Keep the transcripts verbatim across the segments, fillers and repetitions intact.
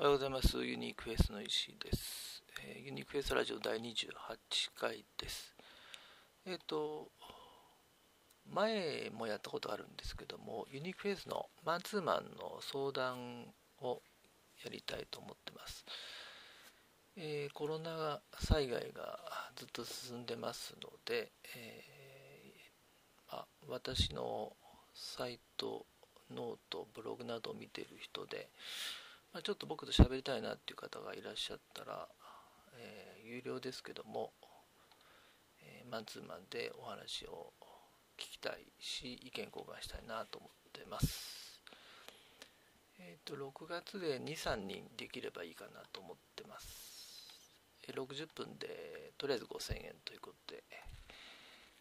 おはようございます。ユニークフェスの石井です。えー、ユニークフェスラジオだいにじゅうはちかいです。えっと、前もやったことあるんですけども、ユニークフェスのマンツーマンの相談をやりたいと思ってます。えー、コロナ災害がずっと進んでますので、えーまあ、私のサイト、ノート、ブログなどを見ている人で、まあ、ちょっと僕と喋りたいなっていう方がいらっしゃったら、えー、有料ですけども、えー、マンツーマンでお話を聞きたいし、意見交換したいなと思ってます。えっと、ろくがつでに、さんにんできればいいかなと思ってます。えー、ろくじゅっぷんでとりあえずごせんえんということで、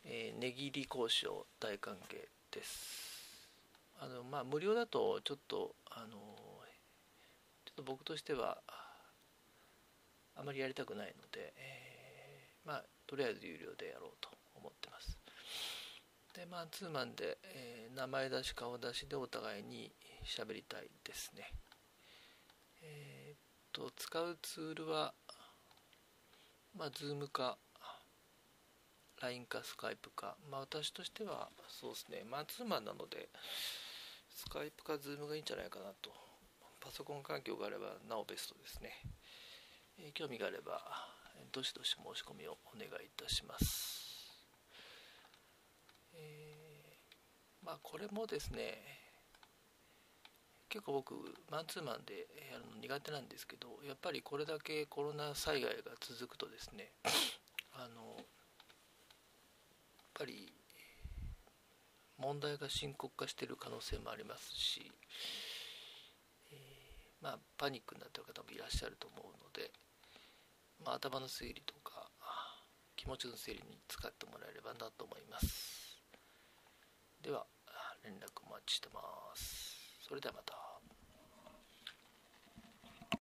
えー、値切り交渉大関係です。あのまあ、無料だとちょっとあのちょっと僕としてはあまりやりたくないので、えー、まあとりあえず有料でやろうと思ってます。でマンツーマンで、えー、名前出し顔出しでお互いに喋りたいですね。えー、っと使うツールはまあ Zoom か ライン か Skype か、まあ私としてはそうですね、マンツーマンなので。スカイプかズームがいいんじゃないかなと。パソコン環境があればなおベストですね。えー、興味があればどしどし申し込みをお願いいたします。えー、まあこれもですね、結構僕マンツーマンでやるの苦手なんですけど、やっぱりこれだけコロナ災害が続くとですね、あのやっぱり問題が深刻化している可能性もありますし、えー、まあパニックになっている方もいらっしゃると思うので、まあ、頭の整理とか気持ちの整理に使ってもらえればなと思います。では連絡お待ちしてます。それではまた。